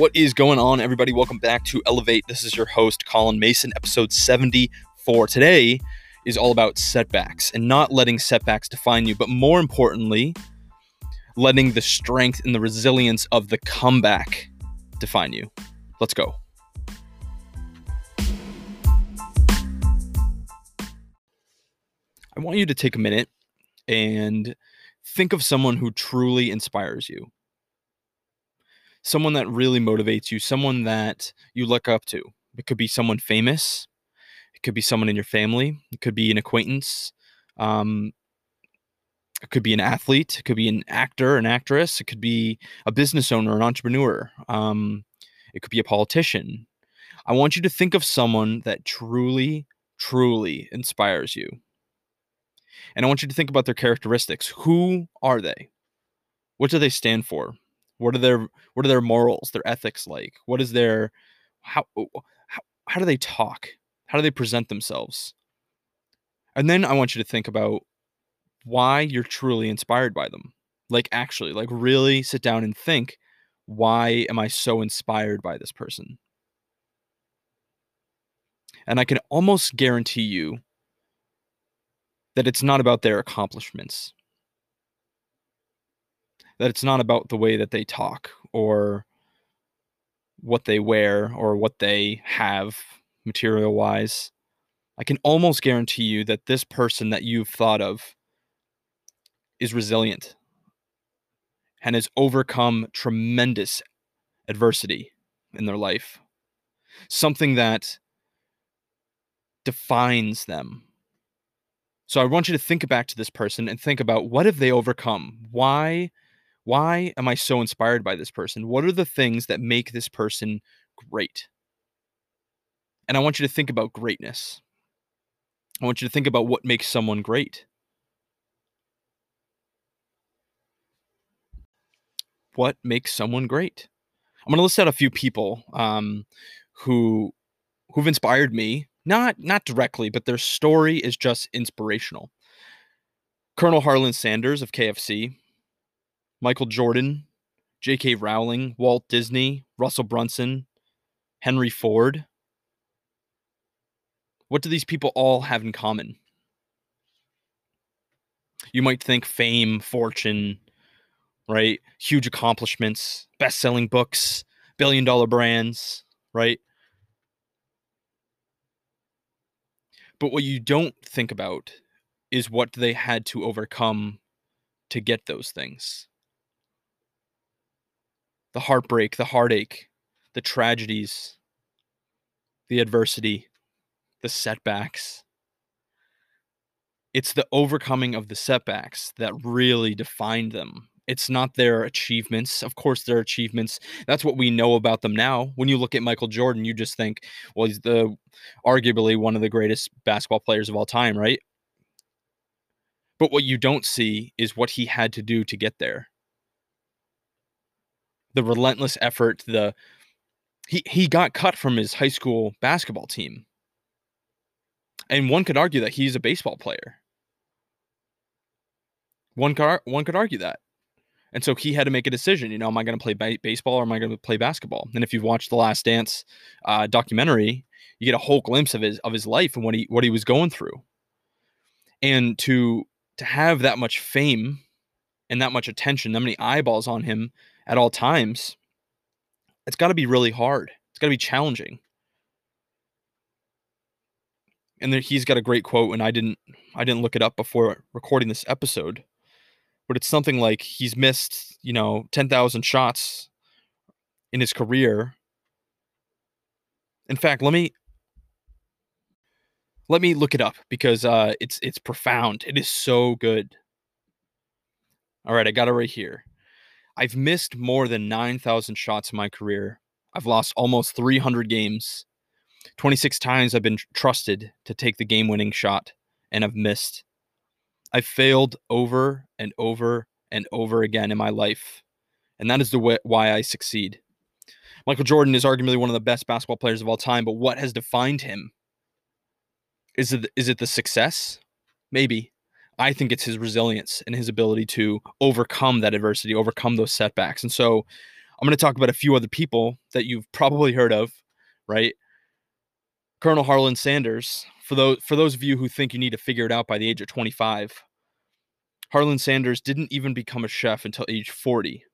What is going on, everybody? Welcome back to Elevate. This is your host, Colin Mason, episode 74. Today is all about setbacks and not letting setbacks define you, but more importantly, letting the strength and the resilience of the comeback define you. Let's go. I want you to take a minute and think of someone who truly inspires you. Someone that really motivates you, someone that you look up to. It could be someone famous. It could be someone in your family. It could be an acquaintance. It could be an athlete. It could be an actor, an actress. It could be a business owner, an entrepreneur. It could be a politician. I want you to think of someone that truly, truly inspires you. And I want you to think about their characteristics. Who are they? What do they stand for? What are their morals, their ethics like? What is their, how do they talk? How do they present themselves? And then I want you to think about why you're truly inspired by them. Like actually, like really sit down and think, why am I so inspired by this person? And I can almost guarantee you that it's not about their accomplishments, that it's not about the way that they talk or what they wear or what they have material-wise. I can almost guarantee you that this person that you've thought of is resilient and has overcome tremendous adversity in their life, something that defines them. So I want you to think back to this person and think about, what have they overcome? Why am I so inspired by this person? What are the things that make this person great? And I want you to think about greatness. I want you to think about what makes someone great. What makes someone great? I'm going to list out a few people who've inspired me. Not directly, but their story is just inspirational. Colonel Harlan Sanders of KFC, Michael Jordan, J.K. Rowling, Walt Disney, Russell Brunson, Henry Ford. What do these people all have in common? You might think fame, fortune, right? Huge accomplishments, best-selling books, billion-dollar brands, right? But what you don't think about is what they had to overcome to get those things. The heartbreak, the heartache, the tragedies, the adversity, the setbacks. It's the overcoming of the setbacks that really defined them. It's not their achievements. Of course, their achievements, that's what we know about them now. When you look at Michael Jordan, you just think, well, he's arguably one of the greatest basketball players of all time, right? But what you don't see is what he had to do to get there. The relentless effort, he got cut from his high school basketball team. And one could argue that he's a baseball player. One could argue that. And so he had to make a decision, am I going to play baseball or am I going to play basketball? And if you've watched The Last Dance documentary, you get a whole glimpse of his life and what he was going through. And to have that much fame and that much attention, that many eyeballs on him at all times, it's got to be really hard. It's got to be challenging. And there, he's got a great quote, and I didn't look it up before recording this episode, but it's something like he's missed, 10,000 shots in his career. In fact, let me look it up because it's profound. It is so good. All right, I got it right here. I've missed more than 9,000 shots in my career. I've lost almost 300 games. 26 times I've been trusted to take the game-winning shot, and I've missed. I've failed over and over and over again in my life, and that is why I succeed. Michael Jordan is arguably one of the best basketball players of all time, but what has defined him? Is it the success? Maybe. I think it's his resilience and his ability to overcome that adversity, overcome those setbacks. And so I'm going to talk about a few other people that you've probably heard of, right? Colonel Harlan Sanders, for those of you who think you need to figure it out by the age of 25, Harlan Sanders didn't even become a chef until age 40.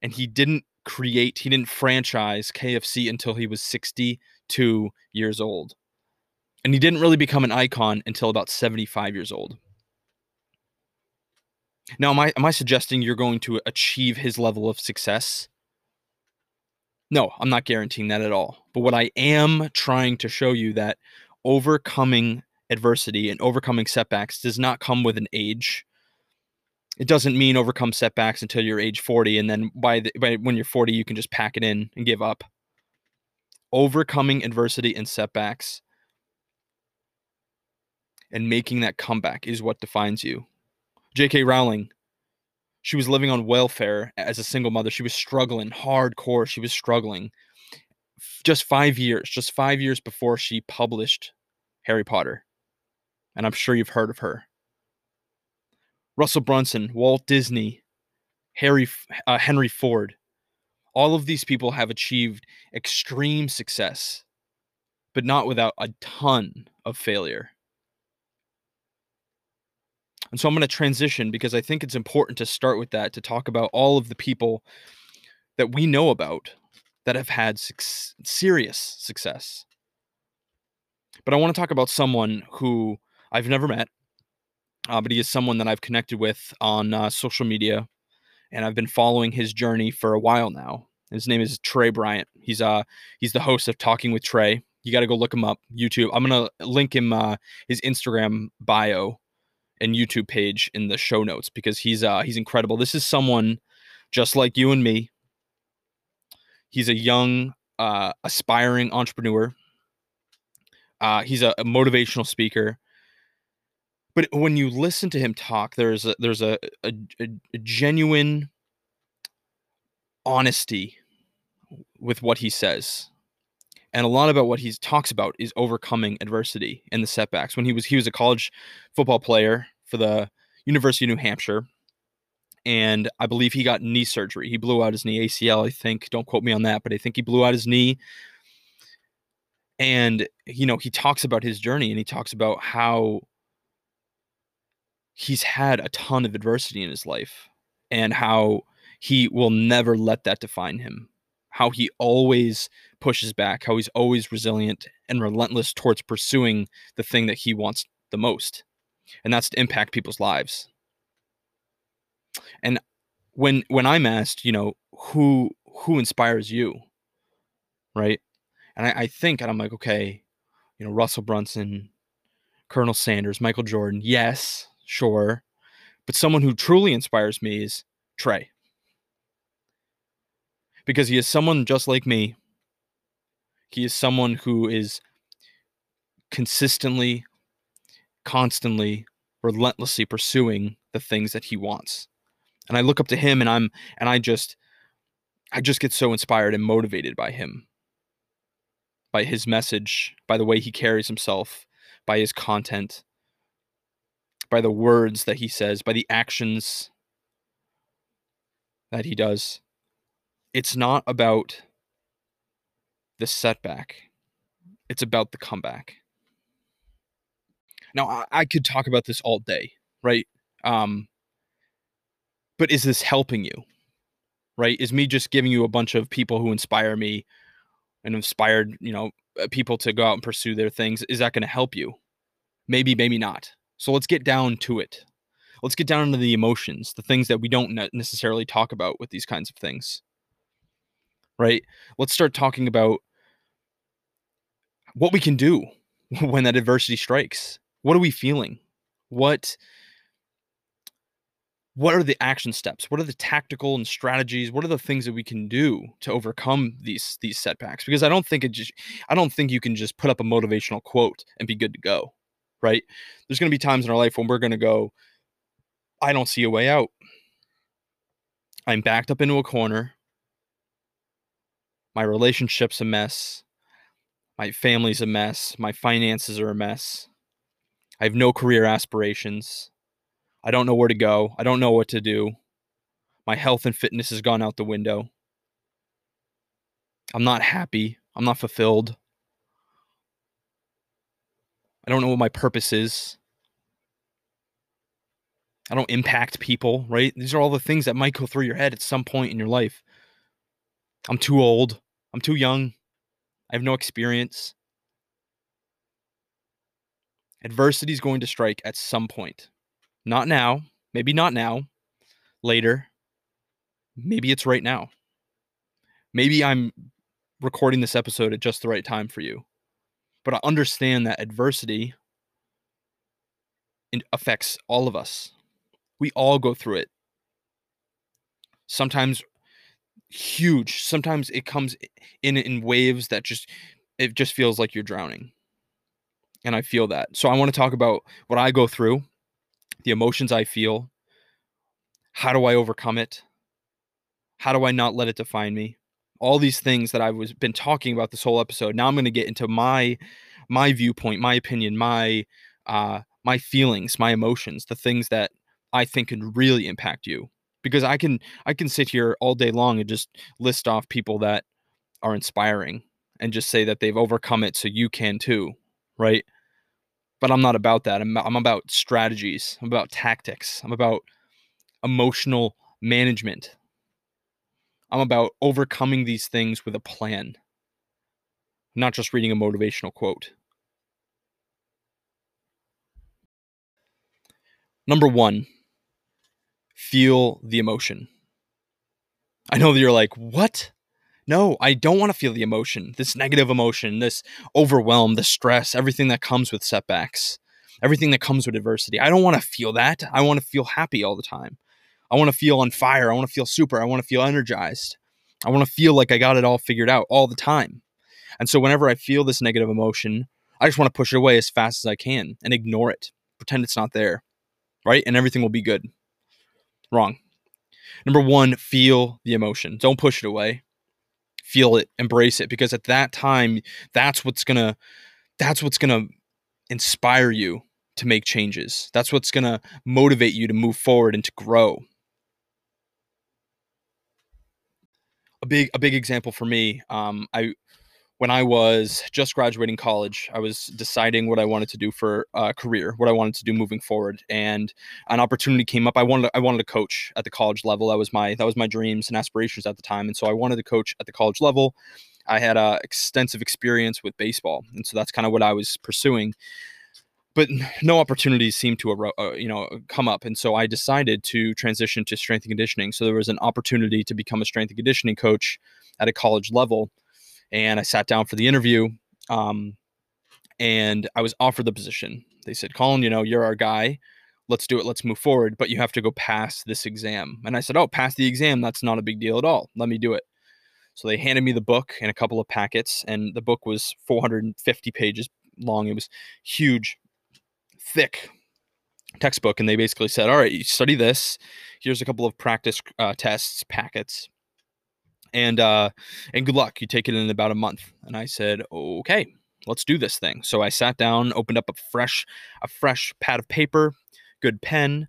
And he didn't franchise KFC until he was 62 years old. And he didn't really become an icon until about 75 years old. Now, am I suggesting you're going to achieve his level of success? No, I'm not guaranteeing that at all. But what I am trying to show you that overcoming adversity and overcoming setbacks does not come with an age. It doesn't mean overcome setbacks until you're age 40, and then when you're 40, you can just pack it in and give up. Overcoming adversity and setbacks and making that comeback is what defines you. J.K. Rowling, she was living on welfare as a single mother. She was struggling, hardcore. She was struggling. Just five years before she published Harry Potter. And I'm sure you've heard of her. Russell Brunson, Walt Disney, Henry Ford. All of these people have achieved extreme success, but not without a ton of failure. And so I'm going to transition, because I think it's important to start with that, to talk about all of the people that we know about that have had serious success. But I want to talk about someone who I've never met, but he is someone that I've connected with on social media, and I've been following his journey for a while now. His name is Trey Bryant. He's the host of Talking with Trey. You got to go look him up, YouTube. I'm going to link him his Instagram bio and YouTube page in the show notes, because he's incredible. This is someone just like you and me. He's a young, aspiring entrepreneur. He's a motivational speaker. But when you listen to him talk, there's a genuine honesty with what he says. And a lot about what he talks about is overcoming adversity and the setbacks. When he was a college football player for the University of New Hampshire, and I believe he got knee surgery. He blew out his knee, ACL, I think. Don't quote me on that, but I think he blew out his knee. And, you know, he talks about his journey, and he talks about how he's had a ton of adversity in his life and how he will never let that define him. How he always pushes back, how he's always resilient and relentless towards pursuing the thing that he wants the most. And that's to impact people's lives. And when I'm asked, you know, who inspires you, right? And I think, and I'm like, okay, you know, Russell Brunson, Colonel Sanders, Michael Jordan, yes, sure. But someone who truly inspires me is Trey. Because he is someone just like me. He is someone who is consistently, constantly, relentlessly pursuing the things that he wants. And I look up to him, and I just get so inspired and motivated by him, by his message, by the way he carries himself, by his content, by the words that he says, by the actions that he does. It's not about the setback. It's about the comeback. Now, I could talk about this all day, right? But is this helping you, right? Is me just giving you a bunch of people who inspire me and inspired, you know, people to go out and pursue their things? Is that going to help you? Maybe, maybe not. So let's get down to it. Let's get down into the emotions, the things that we don't necessarily talk about with these kinds of things. Right? Let's start talking about what we can do when that adversity strikes. What are we feeling? What are the action steps? What are the tactical and strategies? What are the things that we can do to overcome these setbacks? Because I don't think you can just put up a motivational quote and be good to go, right? There's going to be times in our life when we're going to go, I don't see a way out. I'm backed up into a corner. My relationship's a mess. My family's a mess. My finances are a mess. I have no career aspirations. I don't know where to go. I don't know what to do. My health and fitness has gone out the window. I'm not happy. I'm not fulfilled. I don't know what my purpose is. I don't impact people, right? These are all the things that might go through your head at some point in your life. I'm too old. I'm too young. I have no experience. Adversity is going to strike at some point. Not now. Maybe not now. Later. Maybe it's right now. Maybe I'm recording this episode at just the right time for you. But I understand that adversity affects all of us. We all go through it. Sometimes huge. Sometimes it comes in waves that it just feels like you're drowning. And I feel that. So I want to talk about what I go through, the emotions I feel. How do I overcome it? How do I not let it define me? All these things that I've been talking about this whole episode. Now I'm going to get into my viewpoint, my opinion, my feelings, my emotions, the things that I think can really impact you. Because I can sit here all day long and just list off people that are inspiring and just say that they've overcome it so you can too, right? But I'm not about that. I'm about strategies. I'm about tactics. I'm about emotional management. I'm about overcoming these things with a plan, not just reading a motivational quote. Number one, feel the emotion. I know that you're like, what? No, I don't want to feel the emotion, this negative emotion, this overwhelm, the stress, everything that comes with setbacks, everything that comes with adversity. I don't want to feel that. I want to feel happy all the time. I want to feel on fire. I want to feel super. I want to feel energized. I want to feel like I got it all figured out all the time. And so whenever I feel this negative emotion, I just want to push it away as fast as I can and ignore it. Pretend it's not there, right? And everything will be good. Wrong. Number one, feel the emotion. Don't push it away. Feel it, embrace it, because at that time, that's what's going to inspire you to make changes. That's what's going to motivate you to move forward and to grow. A big example for me, when I was just graduating college, I was deciding what I wanted to do for a career, what I wanted to do moving forward. And an opportunity came up. I wanted to coach at the college level. That was my dreams and aspirations at the time. And so I wanted to coach at the college level. I had extensive experience with baseball. And so that's kind of what I was pursuing. But no opportunities seemed to, come up. And so I decided to transition to strength and conditioning. So there was an opportunity to become a strength and conditioning coach at a college level. And I sat down for the interview, and I was offered the position. They said, Colin, you're our guy. Let's do it. Let's move forward. But you have to go pass this exam. And I said, oh, pass the exam. That's not a big deal at all. Let me do it. So they handed me the book and a couple of packets, and the book was 450 pages long. It was huge, thick textbook. And they basically said, all right, you study this. Here's a couple of practice tests, packets. And good luck. You take it in about a month. And I said, okay, let's do this thing. So I sat down, opened up a fresh pad of paper, good pen,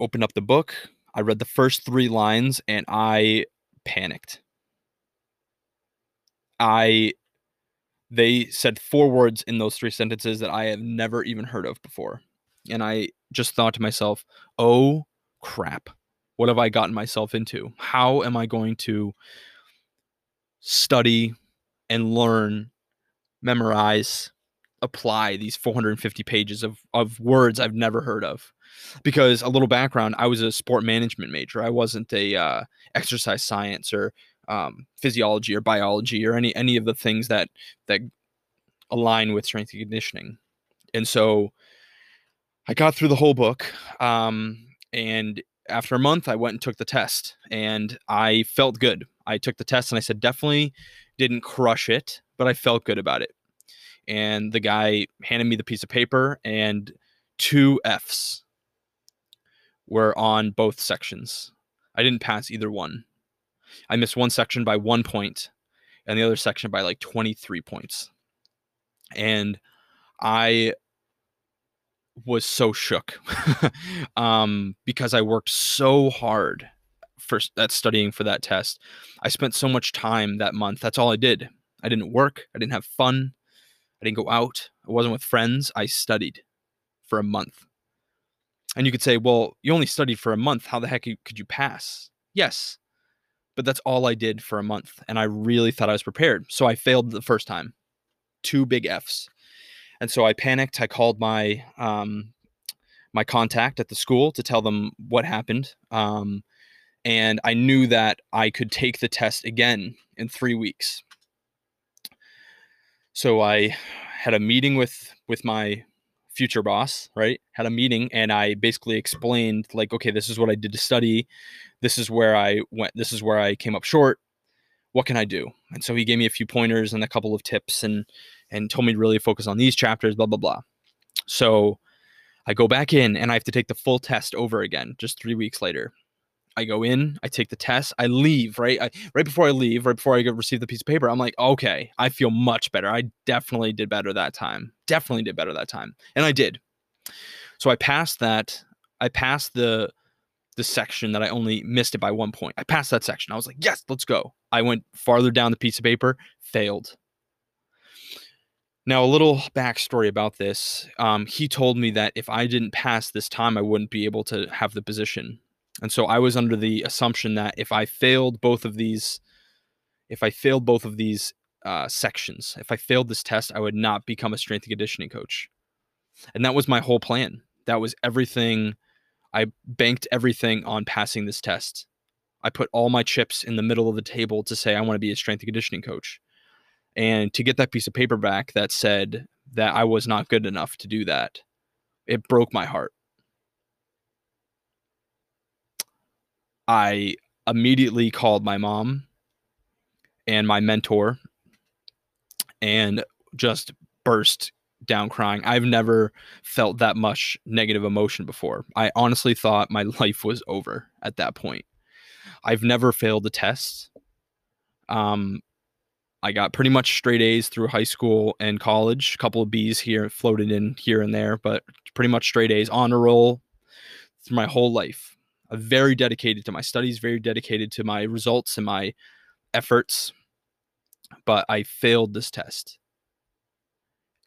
opened up the book. I read the first three lines and I panicked. They said four words in those three sentences that I have never even heard of before. And I just thought to myself, oh crap. What have I gotten myself into? How am I going to study and learn, memorize, apply these 450 pages of words I've never heard of? Because a little background, I was a sport management major. I wasn't a exercise science or physiology or biology or any of the things that align with strength and conditioning. And so I got through the whole book, and after a month, I went and took the test and I felt good. I took the test and I said, definitely didn't crush it, but I felt good about it. And the guy handed me the piece of paper and two Fs were on both sections. I didn't pass either one. I missed one section by 1 point and the other section by like 23 points. And I was so shook because I worked so hard at studying for that test. I spent so much time that month. That's all I did. I didn't work. I didn't have fun. I didn't go out. I wasn't with friends. I studied for a month. And you could say, well, you only studied for a month. How the heck could you pass? Yes, but that's all I did for a month. And I really thought I was prepared. So I failed the first time. 2 big Fs. And so I panicked. I called my my contact at the school to tell them what happened. And I knew that I could take the test again in 3 weeks. So I had a meeting with my future boss, right? Had a meeting, and I basically explained, like, okay, this is what I did to study. This is where I went. This is where I came up short. What can I do? And so he gave me a few pointers and a couple of tips and told me to really focus on these chapters, blah, blah, blah. So I go back in and I have to take the full test over again, just 3 weeks later. I go in, I take the test, I leave, right? Right before I receive the piece of paper, I'm like, okay, I feel much better. I definitely did better that time. And I did. So I passed that. I passed the section that I only missed it by 1 point. I passed that section. I was like, yes, let's go. I went farther down the piece of paper, failed. Now, a little backstory about this. He told me that if I didn't pass this time, I wouldn't be able to have the position. And so I was under the assumption that if I failed both of these sections, if I failed this test, I would not become a strength and conditioning coach. And that was my whole plan. That was everything. I banked everything on passing this test. I put all my chips in the middle of the table to say, I want to be a strength and conditioning coach. And to get that piece of paper back that said that I was not good enough to do that, it broke my heart. I immediately called my mom and my mentor and just burst down crying. I've never felt that much negative emotion before. I honestly thought my life was over at that point. I've never failed a test. I got pretty much straight A's through high school and college. A couple of B's here floated in here and there, but pretty much straight A's, honor roll through my whole life. Very dedicated to my studies, very dedicated to my results and my efforts. But I failed this test.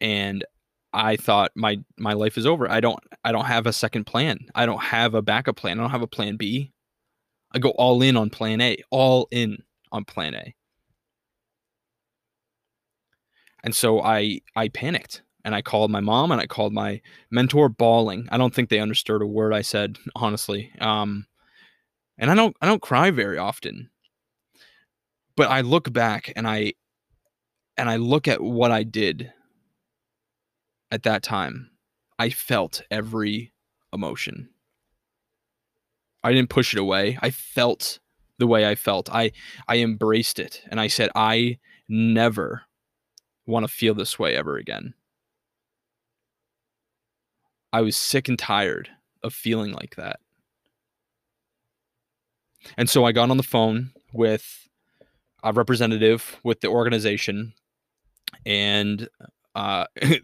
And I thought my life is over. I don't have a second plan. I don't have a backup plan. I don't have a plan B. I go all in on plan A, And so I panicked. And I called my mom and I called my mentor bawling. I don't think they understood a word I said, honestly. And I don't cry very often. But I look back and I look at what I did at that time. I felt every emotion. I didn't push it away. I felt the way I felt. I embraced it. And I said, I never want to feel this way ever again. I was sick and tired of feeling like that. And so I got on the phone with a representative with the organization. And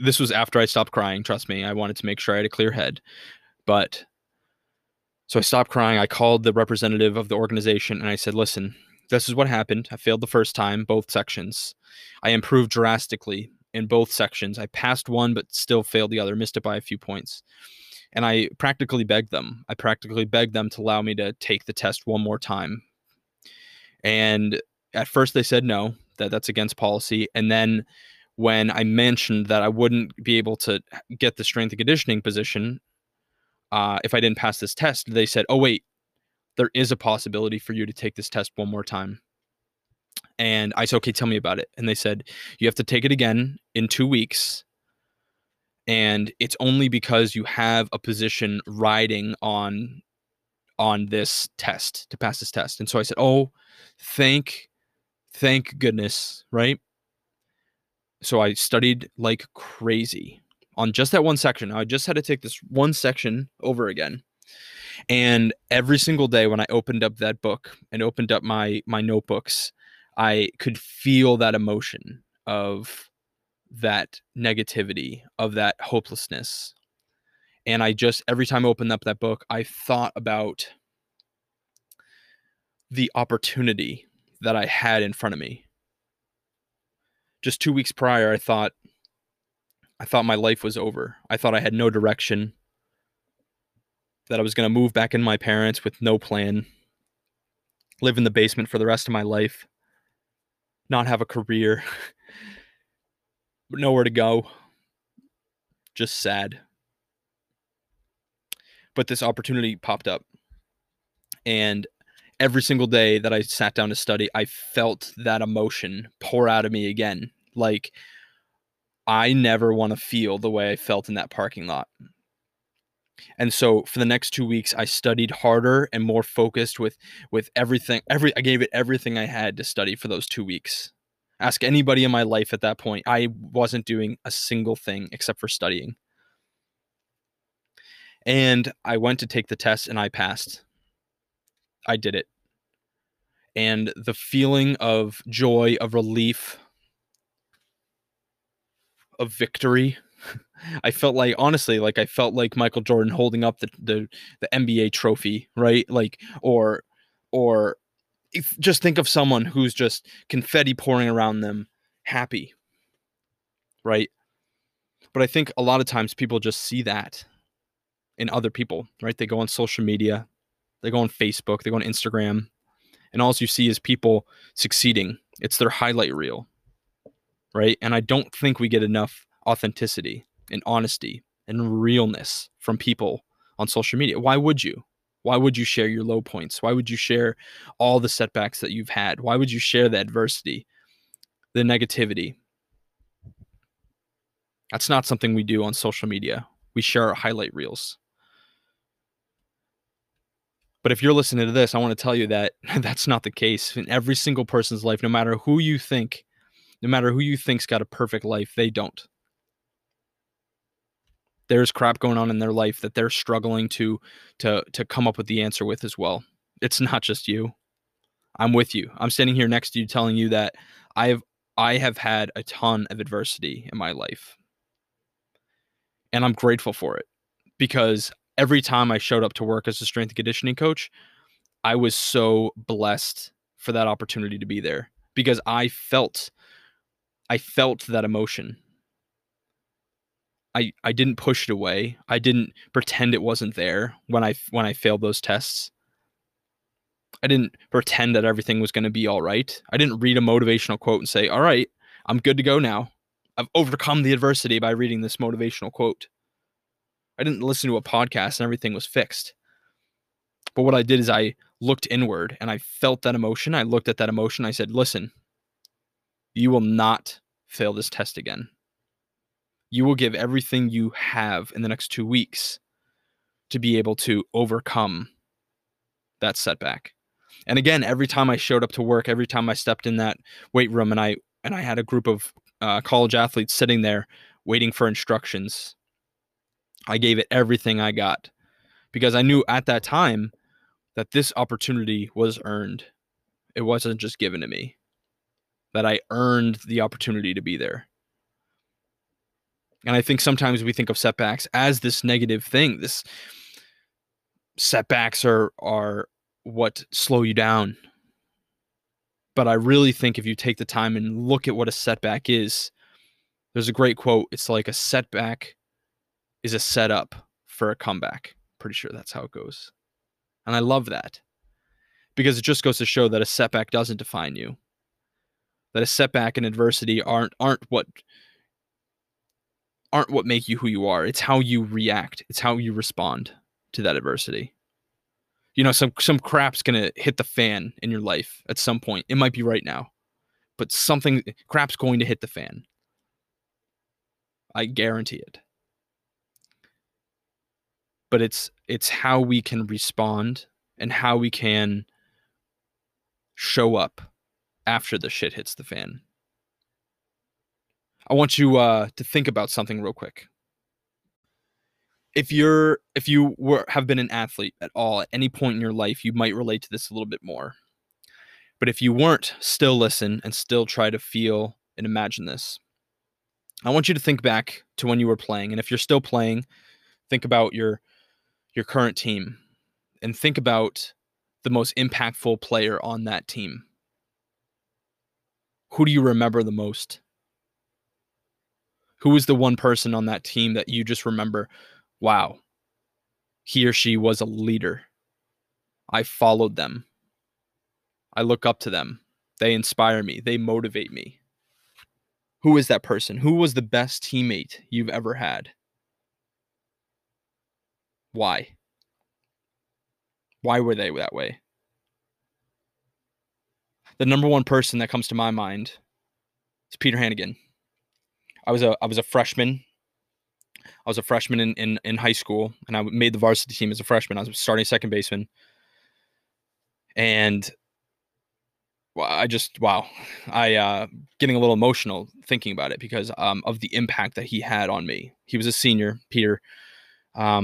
this was after I stopped crying. Trust me, I wanted to make sure I had a clear head. But so I stopped crying. I called the representative of the organization and I said, listen, this is what happened. I failed the first time, both sections. I improved drastically in both sections. I passed one, but still failed the other, missed it by a few points. And I practically begged them. To allow me to take the test one more time. And at first they said no, that's against policy. And then when I mentioned that I wouldn't be able to get the strength and conditioning position if I didn't pass this test, they said, oh, wait, there is a possibility for you to take this test one more time. And I said, okay, tell me about it. And they said, you have to take it again in 2 weeks. And it's only because you have a position riding on this test, to pass this test. And so I said, oh, thank goodness, right? So I studied like crazy on just that one section. I just had to take this one section over again. And every single day when I opened up that book and opened up my notebooks, I could feel that emotion of that negativity, of that hopelessness. And I just, every time I opened up that book, I thought about the opportunity that I had in front of me. Just 2 weeks prior, I thought my life was over. I thought I had no direction, that I was going to move back in my parents with no plan, live in the basement for the rest of my life, not have a career, but nowhere to go. Just sad. But this opportunity popped up. And every single day that I sat down to study, I felt that emotion pour out of me again. Like, I never want to feel the way I felt in that parking lot. And so for the next 2 weeks, I studied harder and more focused with everything. I gave it everything I had to study for those 2 weeks. Ask anybody in my life at that point. I wasn't doing a single thing except for studying. And I went to take the test and I passed. I did it. And the feeling of joy, of relief, of victory, I felt like, honestly, like I felt like Michael Jordan holding up the NBA trophy, right? Like, or if, just think of someone who's just confetti pouring around them, happy, right? But I think a lot of times people just see that in other people, right? They go on social media, they go on Facebook, they go on Instagram, and all you see is people succeeding. It's their highlight reel, right? And I don't think we get enough authenticity and honesty and realness from people on social media. Why would you? Why would you share your low points? Why would you share all the setbacks that you've had? Why would you share the adversity, the negativity? That's not something we do on social media. We share our highlight reels. But if you're listening to this, I want to tell you that that's not the case. In every single person's life, no matter who you think's got a perfect life, they don't. There's crap going on in their life that they're struggling to come up with the answer with as well. It's not just you. I'm with you. I'm standing here next to you telling you that I have had a ton of adversity in my life. And I'm grateful for it, because every time I showed up to work as a strength and conditioning coach, I was so blessed for that opportunity to be there, because I felt that emotion. I didn't push it away. I didn't pretend it wasn't there when I failed those tests. I didn't pretend that everything was going to be all right. I didn't read a motivational quote and say, all right, I'm good to go now. I've overcome the adversity by reading this motivational quote. I didn't listen to a podcast and everything was fixed. But what I did is I looked inward and I felt that emotion. I looked at that emotion. I said, listen, you will not fail this test again. You will give everything you have in the next 2 weeks to be able to overcome that setback. And again, every time I showed up to work, every time I stepped in that weight room and I had a group of college athletes sitting there waiting for instructions, I gave it everything I got, because I knew at that time that this opportunity was earned. It wasn't just given to me, that I earned the opportunity to be there. And I think sometimes we think of setbacks as this negative thing. This setbacks are what slow you down. But I really think if you take the time and look at what a setback is, there's a great quote. It's like, a setback is a setup for a comeback. Pretty sure that's how it goes. And I love that, because it just goes to show that a setback doesn't define you. That a setback and adversity aren't what make you who you are. It's how you react. It's how you respond to that adversity. You know, some crap's going to hit the fan in your life at some point. It might be right now, but crap's going to hit the fan. I guarantee it. But it's how we can respond and how we can show up after the shit hits the fan. I want you to think about something real quick. If you have been an athlete at all, at any point in your life, you might relate to this a little bit more. But if you weren't, still listen and still try to feel and imagine this. I want you to think back to when you were playing. And if you're still playing, think about your current team and think about the most impactful player on that team? Who do you remember the most? Who was the one person on that team that you just remember, wow, he or she was a leader. I followed them. I look up to them. They inspire me. They motivate me. Who is that person? Who was the best teammate you've ever had? Why? Why were they that way? The number one person that comes to my mind is Peter Hannigan. I was a freshman in high school, and I made the varsity team as a freshman. I was starting second baseman, and I getting a little emotional thinking about it because of the impact that he had on me. He was a senior, Peter. I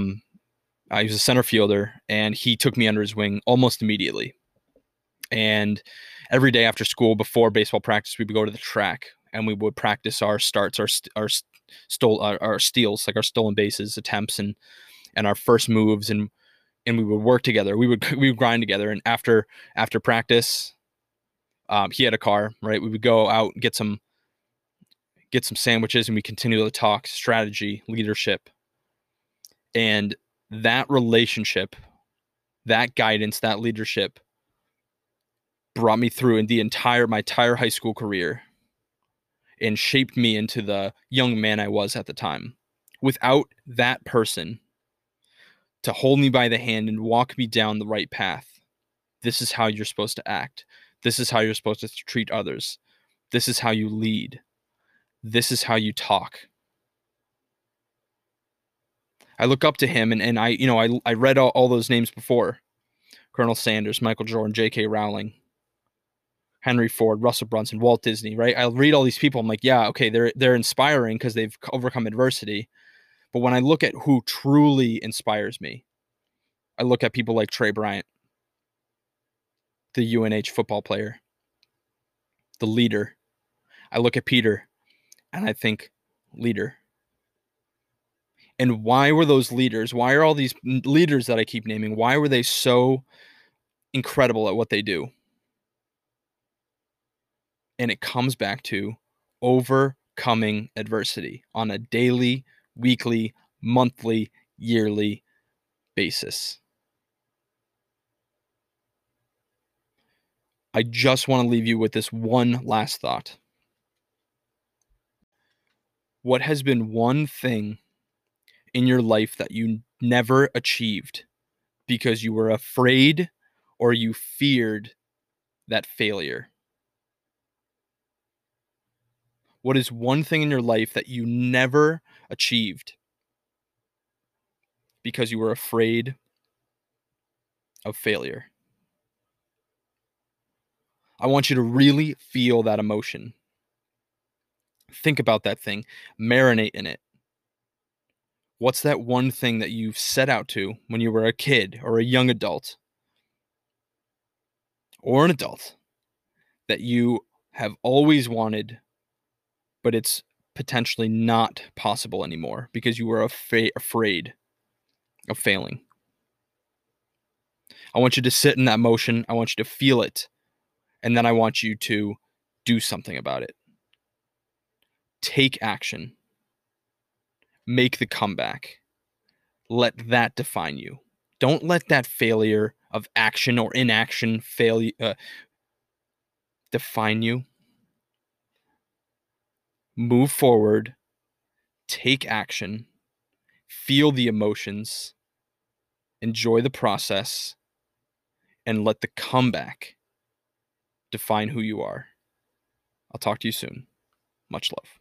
was a center fielder, and he took me under his wing almost immediately. And every day after school, before baseball practice, we would go to the track and we would practice our starts, our steals, like our stolen bases attempts, and our first moves, and we would work together. We would grind together. And after practice, he had a car, right? We would go out and get some sandwiches, and we continue to talk strategy, leadership, and that relationship, that guidance, that leadership brought me through in my entire high school career and shaped me into the young man I was at the time. Without that person to hold me by the hand and walk me down the right path, this is how you're supposed to act. This is how you're supposed to treat others. This is how you lead. This is how you talk. I look up to him, and I read all those names before. Colonel Sanders, Michael Jordan, J.K. Rowling, Henry Ford, Russell Brunson, Walt Disney, right? I read all these people. I'm like, yeah, okay, they're inspiring because they've overcome adversity. But when I look at who truly inspires me, I look at people like Trey Bryant, the UNH football player, the leader. I look at Peter and I think leader. And why were those leaders? Why are all these leaders that I keep naming, why were they so incredible at what they do? And it comes back to overcoming adversity on a daily, weekly, monthly, yearly basis. I just want to leave you with this one last thought. What has been one thing in your life that you never achieved because you were afraid or you feared that failure? What is one thing in your life that you never achieved because you were afraid of failure? I want you to really feel that emotion. Think about that thing. Marinate in it. What's that one thing that you've set out to when you were a kid or a young adult or an adult that you have always wanted, but it's potentially not possible anymore because you were afraid of failing? I want you to sit in that emotion. I want you to feel it. And then I want you to do something about it. Take action. Make the comeback. Let that define you. Don't let that failure of action or inaction define you. Move forward. Take action. Feel the emotions. Enjoy the process. And let the comeback define who you are. I'll talk to you soon. Much love.